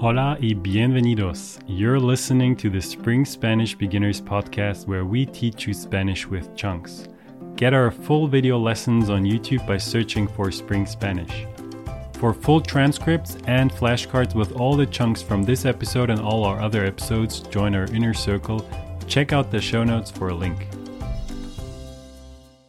Hola y bienvenidos! You're listening to the Spring Spanish Beginners Podcast, where we teach you Spanish with chunks. Get our full video lessons on YouTube by searching for Spring Spanish. For full transcripts and flashcards with all the chunks from this episode and all our other episodes, join our inner circle. Check out the show notes for a link.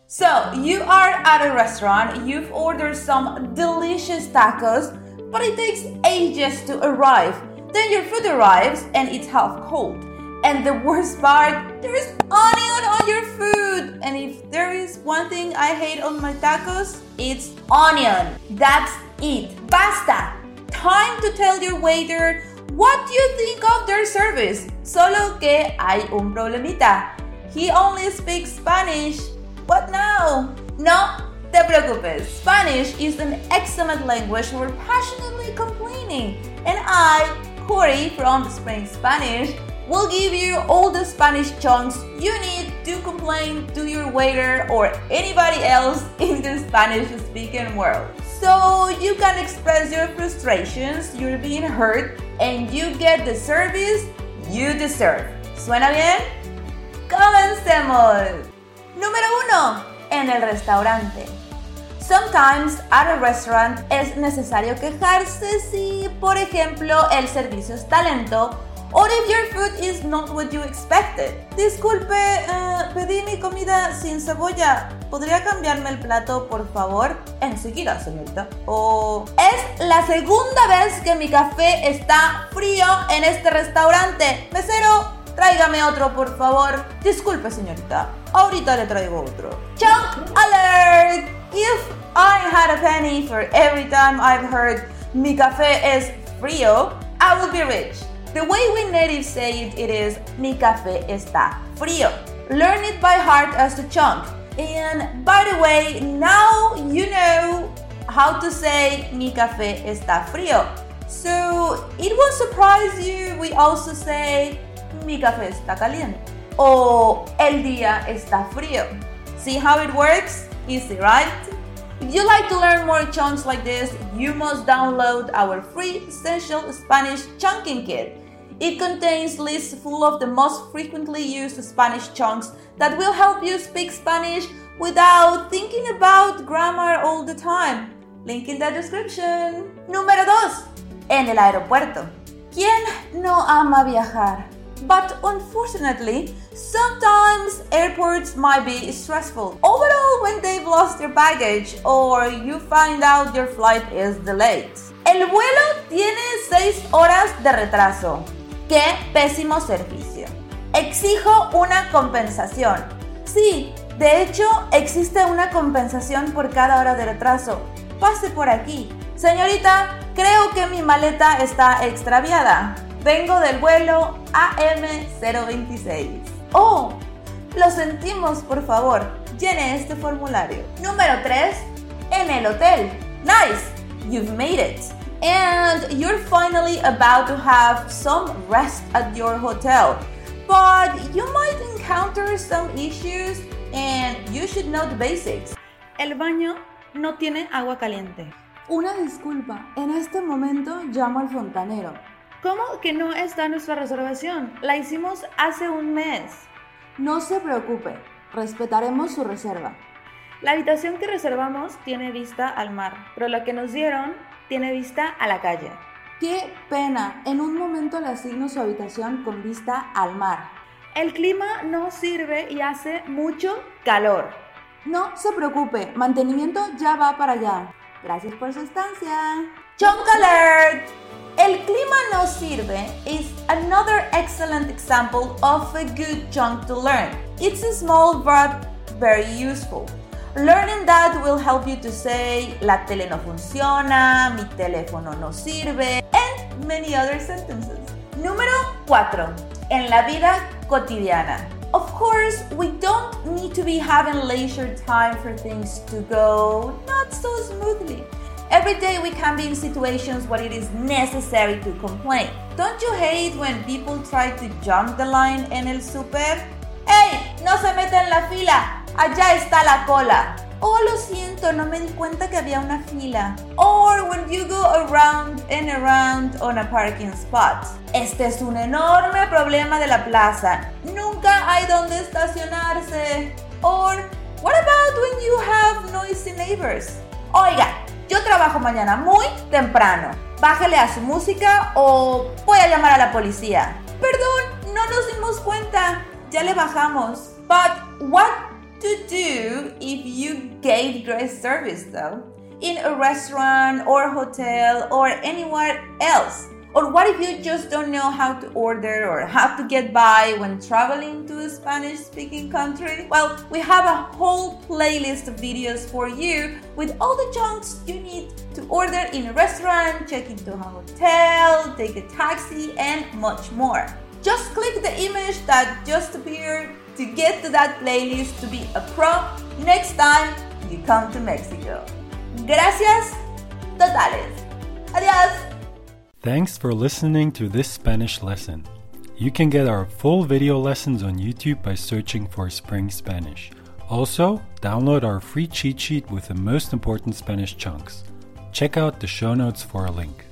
So, you are at a restaurant, you've ordered some delicious tacos, but it takes ages to arrive. Then your food arrives and it's half cold. And the worst part, there is onion on your food. And if there is one thing I hate on my tacos, it's onion. That's it. Basta. Time to tell your waiter what do you think of their service. Solo que hay un problemita. He only speaks Spanish. What now? No. Te preocupes, Spanish is an excellent language for passionately complaining, and I, Cory from Spring Spanish, will give you all the Spanish chunks you need to complain to your waiter or anybody else in the Spanish-speaking world. So you can express your frustrations, you're being hurt, and you get the service you deserve. ¿Suena bien? ¡Comencemos! Número 1. En el restaurante. Sometimes at a restaurant es necesario quejarse si, por ejemplo, el servicio es talento or if your food is not what you expected. Disculpe, pedí mi comida sin cebolla. ¿Podría cambiarme el plato, por favor? Enseguida, señorita. O es la segunda vez que mi café está frío en este restaurante. Mesero, tráigame otro, por favor. Disculpe, señorita. Ahorita le traigo otro. Chunk alert! If I had a penny for every time I've heard mi café es frío, I would be rich. The way we natives say it is mi café está frío. Learn it by heart as a chunk. And by the way, now you know how to say mi café está frío. So it won't surprise you. We also say mi café está caliente. O el día está frío. See how it works? Easy, right? If you like to learn more chunks like this, you must download our free essential Spanish chunking kit. It contains lists full of the most frequently used Spanish chunks that will help you speak Spanish without thinking about grammar all the time. Link in the description. Número 2. En el aeropuerto. ¿Quién no ama viajar? But unfortunately, sometimes airports might be stressful. Overall, when they've lost your baggage or you find out your flight is delayed. El vuelo tiene 6 horas de retraso. ¡Qué pésimo servicio! Exijo una compensación. Sí, de hecho, existe una compensación por cada hora de retraso. Pase por aquí. Señorita, creo que mi maleta está extraviada. Vengo del vuelo AM026. Oh, lo sentimos, por favor. Llene este formulario. Número 3. En el hotel. Nice, you've made it. And you're finally about to have some rest at your hotel. But you might encounter some issues and you should know the basics. El baño no tiene agua caliente. Una disculpa, en este momento llamo al fontanero. ¿Cómo que no está nuestra reservación? La hicimos hace un mes. No se preocupe, respetaremos su reserva. La habitación que reservamos tiene vista al mar, pero la que nos dieron tiene vista a la calle. ¡Qué pena! En un momento le asigno su habitación con vista al mar. El clima no sirve y hace mucho calor. No se preocupe, mantenimiento ya va para allá. Gracias por su estancia. Chunk alert! El clima no sirve is another excellent example of a good chunk to learn. It's a small but very useful. Learning that will help you to say la tele no funciona, mi teléfono no sirve, and many other sentences. Número 4. En la vida cotidiana. Of course, we don't need to be having leisure time for things to go not so smoothly. Every day we can be in situations where it is necessary to complain. Don't you hate when people try to jump the line en el super? ¡Hey! ¡No se meta en la fila! ¡Allá está la cola! oh, lo siento, no me di cuenta que había una fila. Or when you go around and around on a parking spot. Este es un enorme problema de la plaza. Nunca hay donde estacionarse. Or what about when you have noisy neighbors? Oiga, yo trabajo mañana muy temprano. Bájale a su música o voy a llamar a la policía. Perdón, no nos dimos cuenta. Ya le bajamos. But what to do if you gave great service though? In a restaurant or hotel or anywhere else? Or what if you just don't know how to order or how to get by when traveling to a Spanish-speaking country? Well, we have a whole playlist of videos for you with all the chunks you need to order in a restaurant, check into a hotel, take a taxi, and much more. Just click the image that just appeared to get to that playlist to be a pro next time you come to Mexico. Gracias, totales. Adiós. Thanks for listening to this Spanish lesson. You can get our full video lessons on YouTube by searching for Spring Spanish. Also, download our free cheat sheet with the most important Spanish chunks. Check out the show notes for a link.